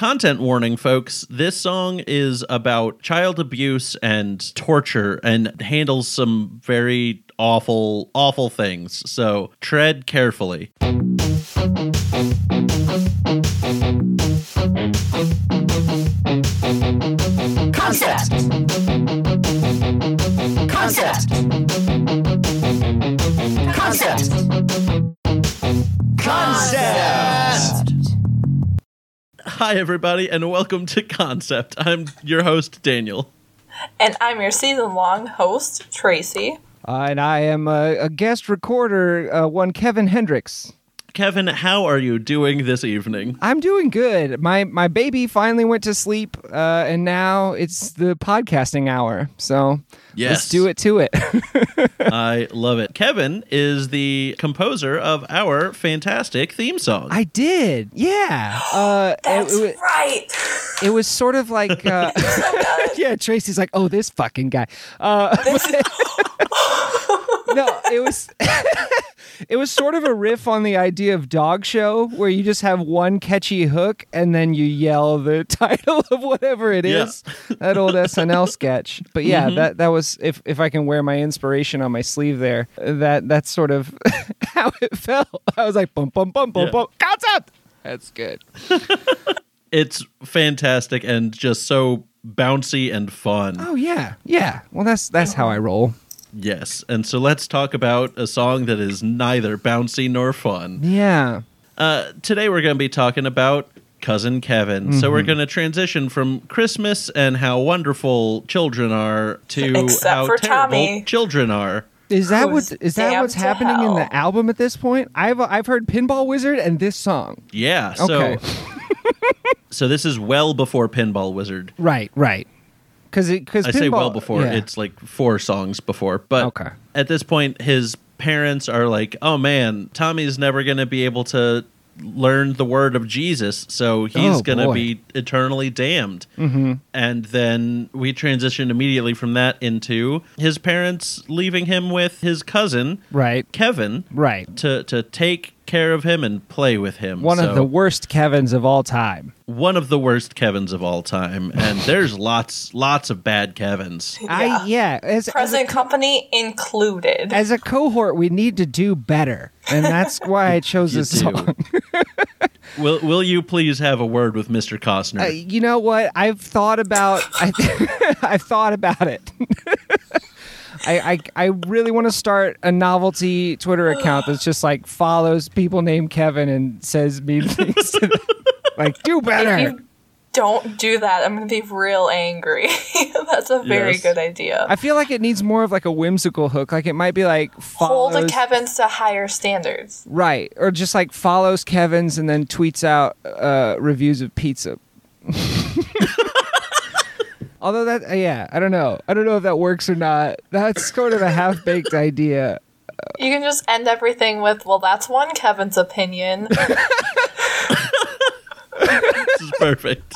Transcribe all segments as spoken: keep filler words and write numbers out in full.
content warning, folks. This song is about child abuse and torture and handles some very awful, awful things. So tread carefully. Concept. Concept. Concept. Concept. Hi, everybody, and welcome to Concept. I'm your host, Daniel. And I'm your season-long host, Tracy. Uh, and I am a, a guest recorder, uh, one Kevin Hendricks. Kevin, how are you doing this evening? I'm doing good. My my baby finally went to sleep, uh, and now it's the podcasting hour. So yes. Let's do it to it. I love it. Kevin is the composer of our fantastic theme song. I did. Yeah. Uh, That's it, it, right. It was sort of like... Uh, yeah, Tracy's like, oh, this fucking guy. Uh, this is- no, it was... It was sort of a riff on the idea of Dog Show, where you just have one catchy hook and then you yell the title of whatever it is. Yeah. That old S N L sketch. But yeah, mm-hmm. that that was, if if I can wear my inspiration on my sleeve there, that that's sort of how it felt. I was like, bum, bum, bum, bum, yeah. bum, concept! That's good. It's fantastic and just so bouncy and fun. Oh, yeah. Yeah. Well, that's that's how I roll. Yes, and so let's talk about a song that is neither bouncy nor fun. Yeah. Uh, today we're going to be talking about Cousin Kevin. Mm-hmm. So we're going to transition from Christmas and how wonderful children are to Except how terrible Tommy. Children are. Is that Who's what is that what's happening hell. in the album at this point? I've I've heard Pinball Wizard and this song. Yeah. So, okay. So this is well before Pinball Wizard. Right. Right. Cause it, cause I pinball, say well before, yeah. It's like four songs before. But okay. At this point, his parents are like, oh man, Tommy's never going to be able to learn the word of Jesus, so he's oh, going to be eternally damned. Mm-hmm. And then we transition immediately from that into his parents leaving him with his cousin, right. Kevin, right. to to take care of him and play with him. One so, of the worst Kevins of all time. One of the worst Kevins of all time. And there's lots lots of bad Kevins. Yeah. I, yeah as, Present as a, company included. As a cohort, we need to do better. And that's why I chose this song. will Will you please have a word with Mister Costner? Uh, you know what? I've thought about I th- I've thought about it. I, I I really want to start a novelty Twitter account that's just like follows people named Kevin and says mean things to them. Like, do better. If you don't do that, I'm going to be real angry. That's a very yes. good idea. I feel like it needs more of like a whimsical hook. Like it might be like follows... Hold the Kevins to higher standards. Right. Or just like follows Kevins and then tweets out uh, reviews of pizza. Although that, yeah, I don't know. I don't know if that works or not. That's sort of a half-baked idea. You can just end everything with, well, that's one Kevin's opinion. This is perfect.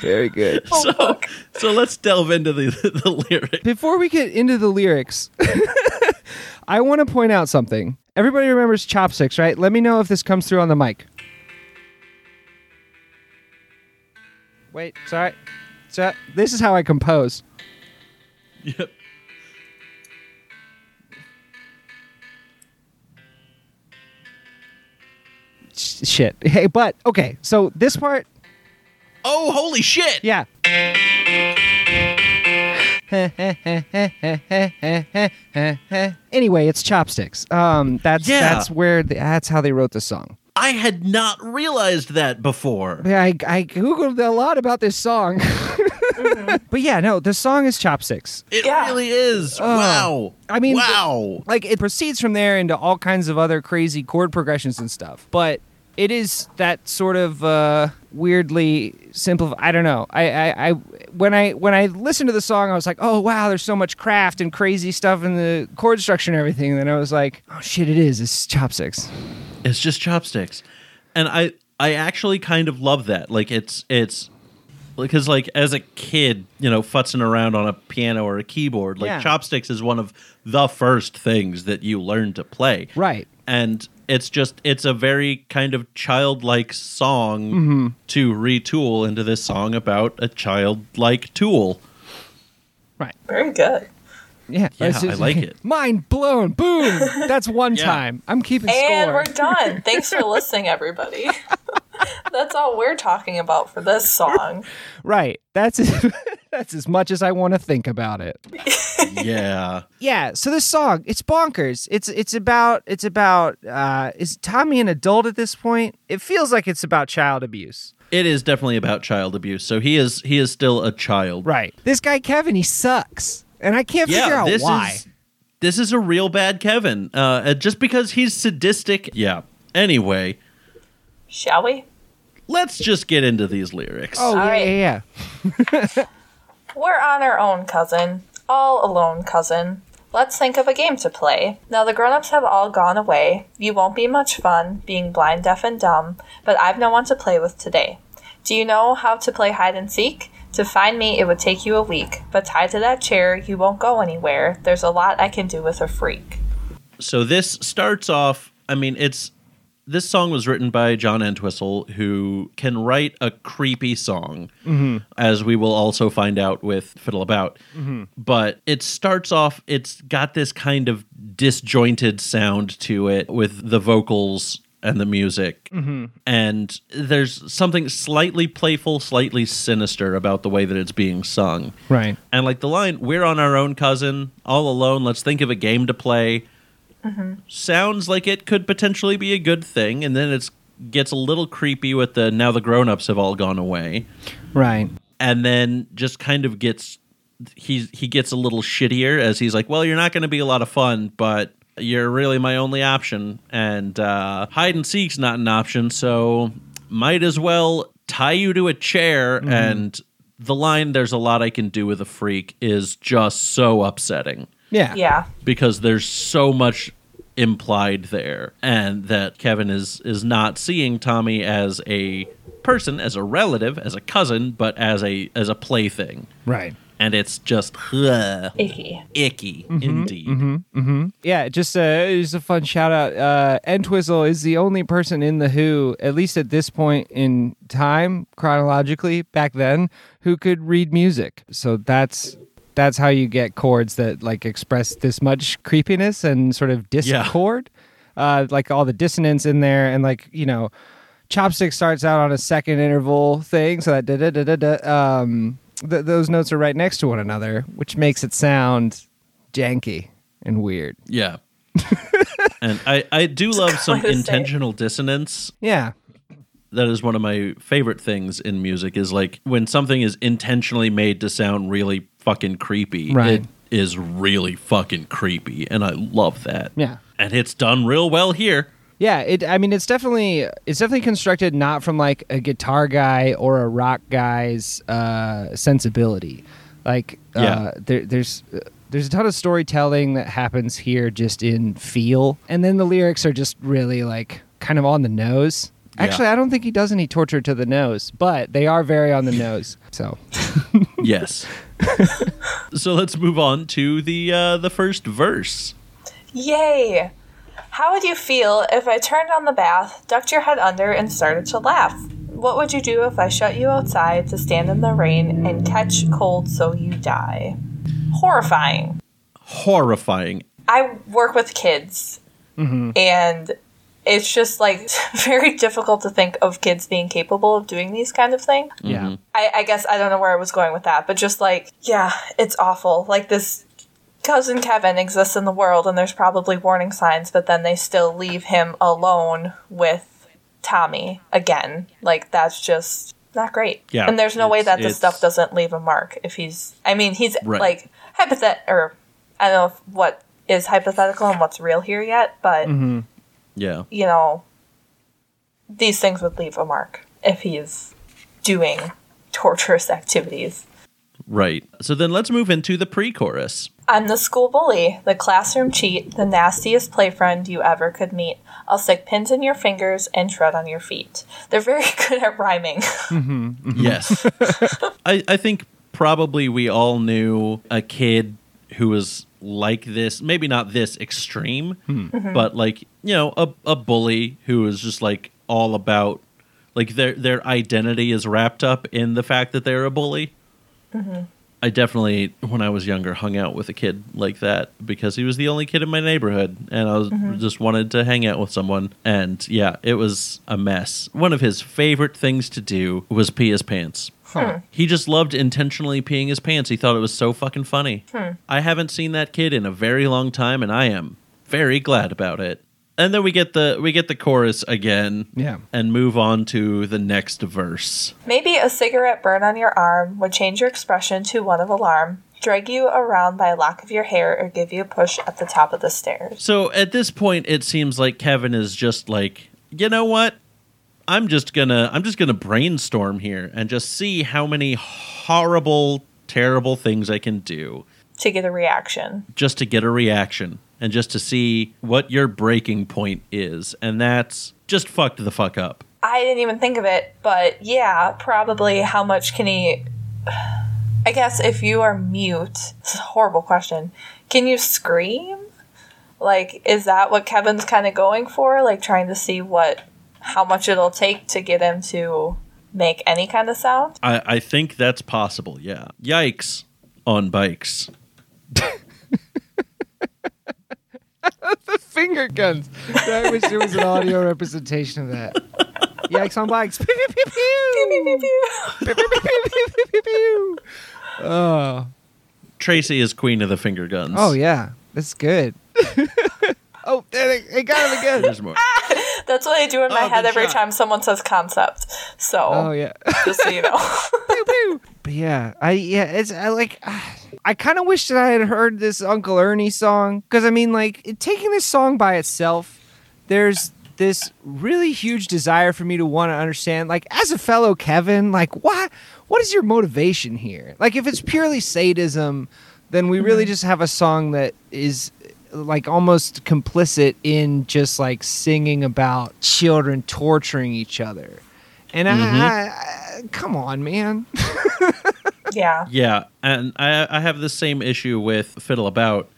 Very good. Oh, so, so let's delve into the, the lyrics. Before we get into the lyrics, I want to point out something. Everybody remembers chopsticks, right? Let me know if this comes through on the mic. Wait, sorry. So this is how I compose. Yep. Sh- shit. Hey, but, okay, so this part. Oh, holy shit! Yeah. Anyway, it's chopsticks. Um, that's yeah. that's where the, that's how they wrote the song. I had not realized that before. Yeah, I, I Googled a lot about this song. Mm-hmm. But yeah, no, the song is Chopsticks. It yeah. really is. Uh, wow. I mean, wow. The, like, it proceeds from there into all kinds of other crazy chord progressions and stuff. But it is that sort of uh, weirdly simple. I don't know. I, I, I when I when I listened to the song, I was like, oh wow, there's so much craft and crazy stuff in the chord structure and everything. And then I was like, oh shit, it is. It's Chopsticks. It's just chopsticks. And I, I actually kind of love that. Like, it's, it's, because, like, as a kid, you know, futzing around on a piano or a keyboard, like, yeah. chopsticks is one of the first things that you learn to play. Right. And It's just, it's a very kind of childlike song mm-hmm. to retool into this song about a childlike tool. Right. Very good. Yeah, yeah just, I like it. Mind blown. Boom. That's one yeah. time. I'm keeping and score. And we're done. Thanks for listening, everybody. That's all we're talking about for this song. Right. That's that's as much as I want to think about it. Yeah. Yeah. So this song, it's bonkers. It's it's about it's about uh, is Tommy an adult at this point? It feels like it's about child abuse. It is definitely about child abuse. So he is he is still a child. Right. This guy Kevin, he sucks. And I can't yeah, figure out this why. Is, this is a real bad Kevin. Uh, just because he's sadistic. Yeah. Anyway. Shall we? Let's just get into these lyrics. Oh, yeah, right. yeah, yeah. We're on our own, cousin. All alone, cousin. Let's think of a game to play. Now the grown-ups have all gone away. You won't be much fun, being blind, deaf, and dumb. But I've no one to play with today. Do you know how to play hide and seek? To find me, it would take you a week. But tied to that chair, you won't go anywhere. There's a lot I can do with a freak. So this starts off, I mean, it's, this song was written by John Entwistle, who can write a creepy song, mm-hmm. as we will also find out with Fiddle About. Mm-hmm. But it starts off, it's got this kind of disjointed sound to it with the vocals and the music. Mm-hmm. And there's something slightly playful, slightly sinister about the way that it's being sung. Right. And like the line, we're on our own, cousin, all alone, let's think of a game to play. Mm-hmm. Sounds like it could potentially be a good thing. And then it gets a little creepy with the, now the grown-ups have all gone away. Right. And then just kind of gets, he's, he gets a little shittier as he's like, well, you're not going to be a lot of fun, but you're really my only option, and uh, hide and seek's not an option, so might as well tie you to a chair. Mm-hmm. And the line, there's a lot I can do with a freak, is just so upsetting. Yeah. Yeah. Because there's so much implied there, and that Kevin is, is not seeing Tommy as a person, as a relative, as a cousin, but as a as a plaything. Right. And it's just uh, icky, icky mm-hmm, indeed. Mm-hmm, mm-hmm. Yeah, just a just a fun shout out. Uh, Entwistle is the only person in the Who, at least at this point in time, chronologically back then, who could read music. So that's that's how you get chords that like express this much creepiness and sort of discord, yeah. uh, like all the dissonance in there, and like you know, Chopstick starts out on a second interval thing, so that da da da da da. Um, Th- those notes are right next to one another, which makes it sound janky and weird. Yeah. And I, I do love some intentional dissonance. Yeah. That is one of my favorite things in music is like when something is intentionally made to sound really fucking creepy, right. It is really fucking creepy. And I love that. Yeah. And it's done real well here. Yeah, it. I mean, it's definitely it's definitely constructed not from like a guitar guy or a rock guy's uh, sensibility. Like, yeah. uh, there, there's uh, there's a ton of storytelling that happens here just in feel, and then the lyrics are just really like kind of on the nose. Yeah. Actually, I don't think he does any torture to the nose, but they are very on the nose. So, yes. So let's move on to the uh, the first verse. Yay. How would you feel if I turned on the bath, ducked your head under, and started to laugh? What would you do if I shut you outside to stand in the rain and catch cold so you die? Horrifying. Horrifying. I work with kids, mm-hmm. and it's just, like, very difficult to think of kids being capable of doing these kind of things. Yeah. I, I guess I don't know where I was going with that, but just, like, yeah, it's awful. Like, this... Cousin Kevin exists in the world, and there's probably warning signs, but then they still leave him alone with Tommy again. Like, that's just not great. Yeah, and there's no way that this stuff doesn't leave a mark if he's... I mean, he's, right. like, hypothet... Or, I don't know if what is hypothetical and what's real here yet, but, mm-hmm. yeah, you know, these things would leave a mark if he's doing torturous activities. Right. So then let's move into the pre-chorus. I'm the school bully, the classroom cheat, the nastiest play friend you ever could meet. I'll stick pins in your fingers and tread on your feet. They're very good at rhyming. Mm-hmm. Mm-hmm. Yes. I, I think probably we all knew a kid who was like this, maybe not this extreme, hmm. mm-hmm. but like, you know, a, a bully who is just like all about, like their their identity is wrapped up in the fact that they're a bully. Mm-hmm. I definitely, when I was younger, hung out with a kid like that because he was the only kid in my neighborhood, and I was, mm-hmm. just wanted to hang out with someone. And yeah, it was a mess. One of his favorite things to do was pee his pants. Huh. He just loved intentionally peeing his pants. He thought it was so fucking funny. Huh. I haven't seen that kid in a very long time, and I am very glad about it. And then we get the we get the chorus again, yeah, and move on to the next verse. Maybe a cigarette burn on your arm would change your expression to one of alarm, drag you around by a lock of your hair, or give you a push at the top of the stairs. So at this point, it seems like Kevin is just like, you know what? I'm just gonna I'm just gonna brainstorm here and just see how many horrible, terrible things I can do to get a reaction. Just to get a reaction. And just to see what your breaking point is. And that's just fucked the fuck up. I didn't even think of it, but yeah, probably how much can he... I guess if you are mute, it's a horrible question. Can you scream? Like, is that what Kevin's kind of going for? Like, trying to see what, how much it'll take to get him to make any kind of sound? I, I think that's possible, yeah. Yikes on bikes. The finger guns. I wish there was an audio representation of that. Yikes on bikes. Pew, pew, pew, pew. Pew, pew, pew, pew. Pew, pew, pew, pew, pew, pew. Oh. Tracy is queen of the finger guns. Oh, yeah. That's good. Oh, they, they got him again. There's more. Ah, that's what I do in my oh, head every shot. Time someone says concept. So, oh, yeah. Just so you know. Pew, pew. But yeah, I, yeah, it's I like... Ah. I kind of wish that I had heard this Uncle Ernie song, because I mean, like, it, taking this song by itself, there's this really huge desire for me to want to understand, like, as a fellow Kevin, like, what, what is your motivation here? Like, if it's purely sadism, then we really just have a song that is, like, almost complicit in just, like, singing about children torturing each other. And mm-hmm. I, I, come on, man. Yeah. Yeah, and I, I have the same issue with Fiddle About,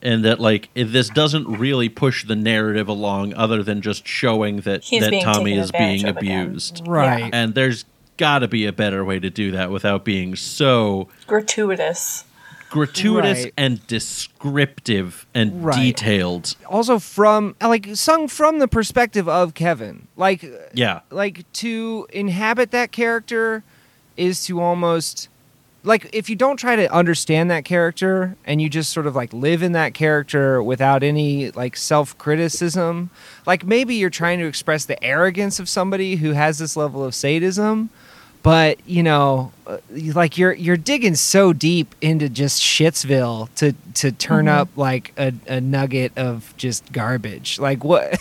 in that, like, this doesn't really push the narrative along other than just showing that, that Tommy is being abused. Right. Yeah. And there's got to be a better way to do that without being so... Gratuitous. Gratuitous right. and descriptive and right. detailed. Also from, like, sung from the perspective of Kevin. Like, yeah. Like, to inhabit that character is to almost... Like, if you don't try to understand that character and you just sort of, like, live in that character without any, like, self-criticism, like, maybe you're trying to express the arrogance of somebody who has this level of sadism, but, you know, like, you're you're digging so deep into just Shitsville to, to turn mm-hmm. up, like, a, a nugget of just garbage. Like, what?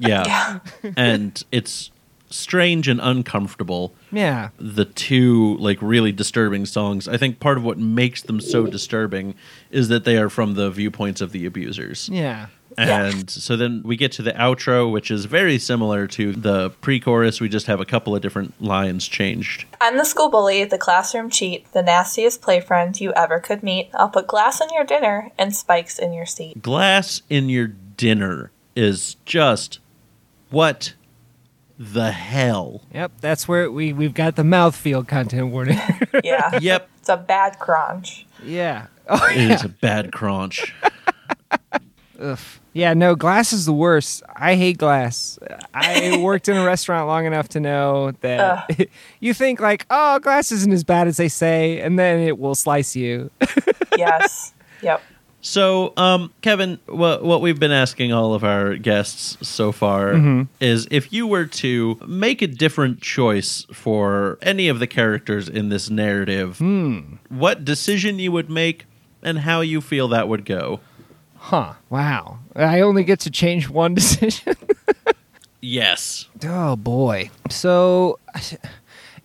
Yeah. Yeah. And it's... strange and uncomfortable. Yeah. The two, like, really disturbing songs. I think part of what makes them so disturbing is that they are from the viewpoints of the abusers. Yeah. And yeah. So then we get to the outro, which is very similar to the pre-chorus. We just have a couple of different lines changed. I'm the school bully, the classroom cheat, the nastiest play friend you ever could meet. I'll put glass in your dinner and spikes in your seat. Glass in your dinner is just what... the hell. Yep, that's where we, we've got the mouthfeel content warning. Yeah. Yep. It's a bad crunch. Yeah. Oh, it yeah. is a bad crunch. Ugh. Yeah, no, glass is the worst. I hate glass. I worked in a restaurant long enough to know that uh. you think, like, oh, glass isn't as bad as they say, and then it will slice you. Yes. Yep. So, um, Kevin, wh- what we've been asking all of our guests so far mm-hmm. is if you were to make a different choice for any of the characters in this narrative, mm. what decision you would make and how you feel that would go. Huh. Wow. I only get to change one decision? Yes. Oh, boy. So...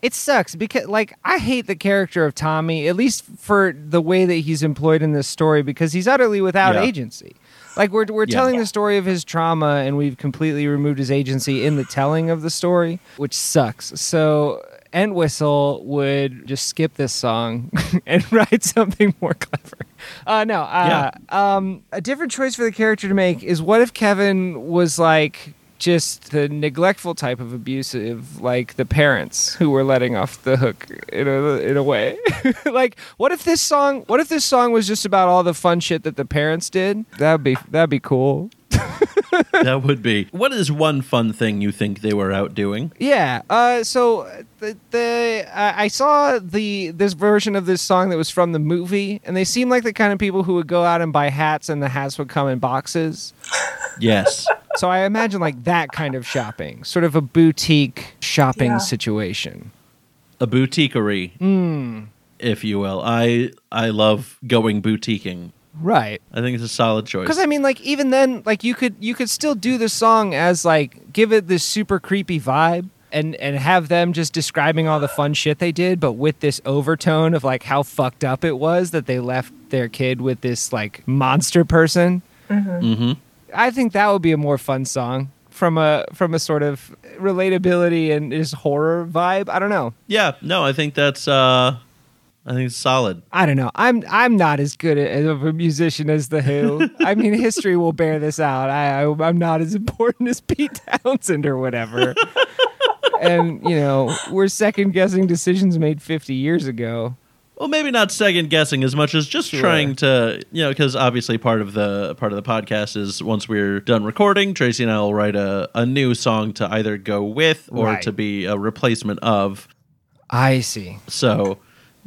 It sucks because, like, I hate the character of Tommy, at least for the way that he's employed in this story, because he's utterly without yeah. agency. Like, we're we're yeah. telling the story of his trauma, and we've completely removed his agency in the telling of the story, which sucks. So Entwistle would just skip this song and write something more clever. Uh, no, uh, yeah. um, a different choice for the character to make is, what if Kevin was like just the neglectful type of abusive, like the parents who were letting off the hook in a, in a way? Like, what if this song? What if this song was just about all the fun shit that the parents did? That'd be that'd be cool. That would be. What is one fun thing you think they were out doing? Yeah. Uh, so the, the uh, I saw the this version of this song that was from the movie, and they seemed like the kind of people who would go out and buy hats, and the hats would come in boxes. Yes. So I imagine like that kind of shopping, sort of a boutique shopping yeah. situation. A boutiquery, mm. if you will. I I love going boutiquing. Right. I think it's a solid choice. Because, I mean, like, even then, like, you could you could still do the song as, like, give it this super creepy vibe and, and have them just describing all the fun shit they did, but with this overtone of, like, how fucked up it was that they left their kid with this, like, monster person. Mm-hmm. Mm-hmm. I think that would be a more fun song from a from a sort of relatability and just horror vibe. I don't know. Yeah. No, I think that's... uh I think it's solid. I don't know. I'm I'm not as good as of a musician as The Who. I mean, history will bear this out. I, I I'm not as important as Pete Townshend or whatever. And you know, we're second guessing decisions made fifty years ago. Well, maybe not second guessing as much as just sure. trying to, you know, because obviously part of the part of the podcast is once we're done recording, Tracy and I will write a a new song to either go with or right. to be a replacement of. I see. So.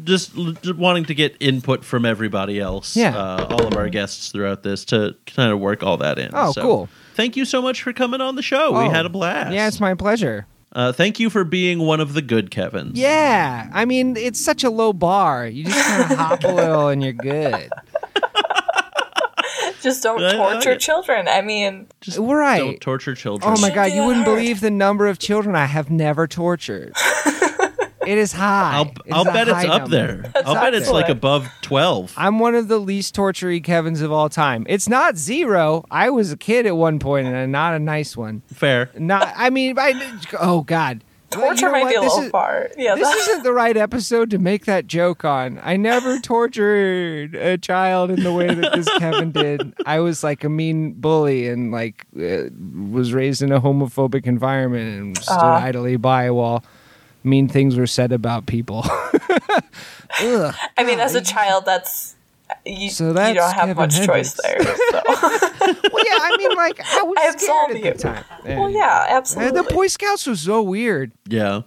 Just l- wanting to get input from everybody else, yeah. uh, all of our guests throughout this, to kind of work all that in. Oh, so, cool. Thank you so much for coming on the show. Oh, we had a blast. Yeah, it's my pleasure. Uh, thank you for being one of the good Kevins. Yeah. I mean, it's such a low bar. You just kind of hop a little and you're good. Just don't I, torture I, children. I mean, just right. don't torture children. Oh, my God. You wouldn't believe the number of children I have never tortured. It is high. I'll, I'll bet it's up there. I'll bet it's like above twelve. I'm one of the least tortury Kevins of all time. It's not zero. I was a kid at one point and not a nice one. Fair. Not. I mean, I, oh, God. Torture might be a little far. Yeah, this isn't the right episode to make that joke on. I never tortured a child in the way that this Kevin did. I was like a mean bully and like uh, was raised in a homophobic environment and stood uh. idly by while mean things were said about people. Ugh, I mean, as a child, that's you, so that's you don't have Kevin much Hendricks. Choice there. So. Well, yeah, I mean, like, I was I scared at you. The time. And, well, yeah, absolutely. The Boy Scouts was so weird. Yeah.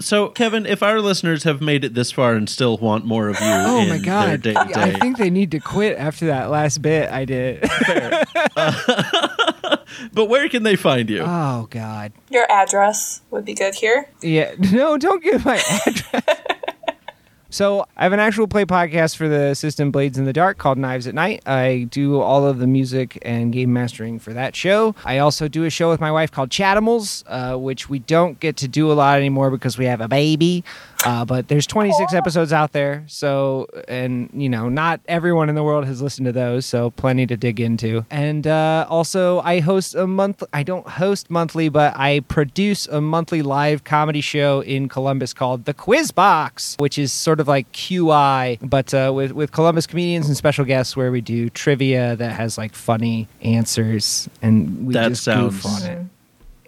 So, Kevin, if our listeners have made it this far and still want more of you oh in my God. Their day-to-day... I think they need to quit after that last bit I did. Fair. Uh, but where can they find you? Oh, God. Your address would be good here. Yeah. No, don't give my address. So I have an actual play podcast for the system Blades in the Dark called Knives at Night. I do all of the music and game mastering for that show. I also do a show with my wife called Chatimals, uh, which we don't get to do a lot anymore because we have a baby. Uh, but there's twenty-six episodes out there. So, and, you know, not everyone in the world has listened to those. So plenty to dig into. And uh, also I host a month. I don't host monthly, but I produce a monthly live comedy show in Columbus called The Quiz Box, which is sort of like Q I, but uh, with, with Columbus comedians and special guests where we do trivia that has like funny answers and we that just sounds goof on it.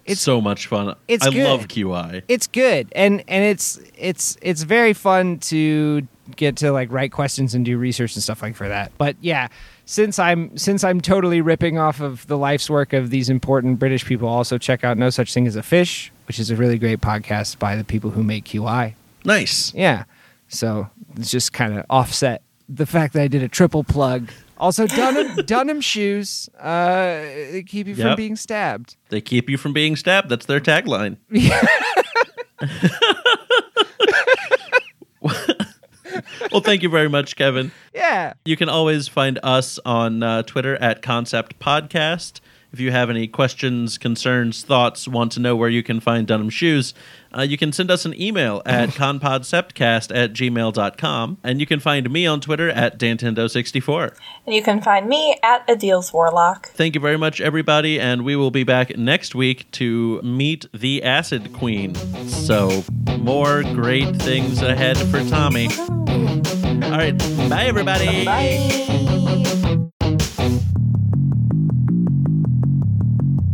It's so much fun. It's I good. Love Q I. It's good. And and it's it's it's very fun to get to like write questions and do research and stuff like for that. But yeah, since I'm since I'm totally ripping off of the life's work of these important British people, also check out No Such Thing as a Fish, which is a really great podcast by the people who make Q I. Nice. Yeah. So it's just kind of offset the fact that I did a triple plug. Also, Dunham, Dunham shoes uh, they keep you yep. from being stabbed. They keep you from being stabbed. That's their tagline. Well, thank you very much, Kevin. Yeah. You can always find us on uh, Twitter at Concept Podcast. If you have any questions, concerns, thoughts, want to know where you can find Dunham Shoes, uh, you can send us an email at conpodceptcast at gmail dot com. And you can find me on Twitter at Dantendo sixty-four. And you can find me at Adils Warlock. Thank you very much, everybody. And we will be back next week to meet the Acid Queen. So... more great things ahead for Tommy. All right. Bye, everybody. Bye.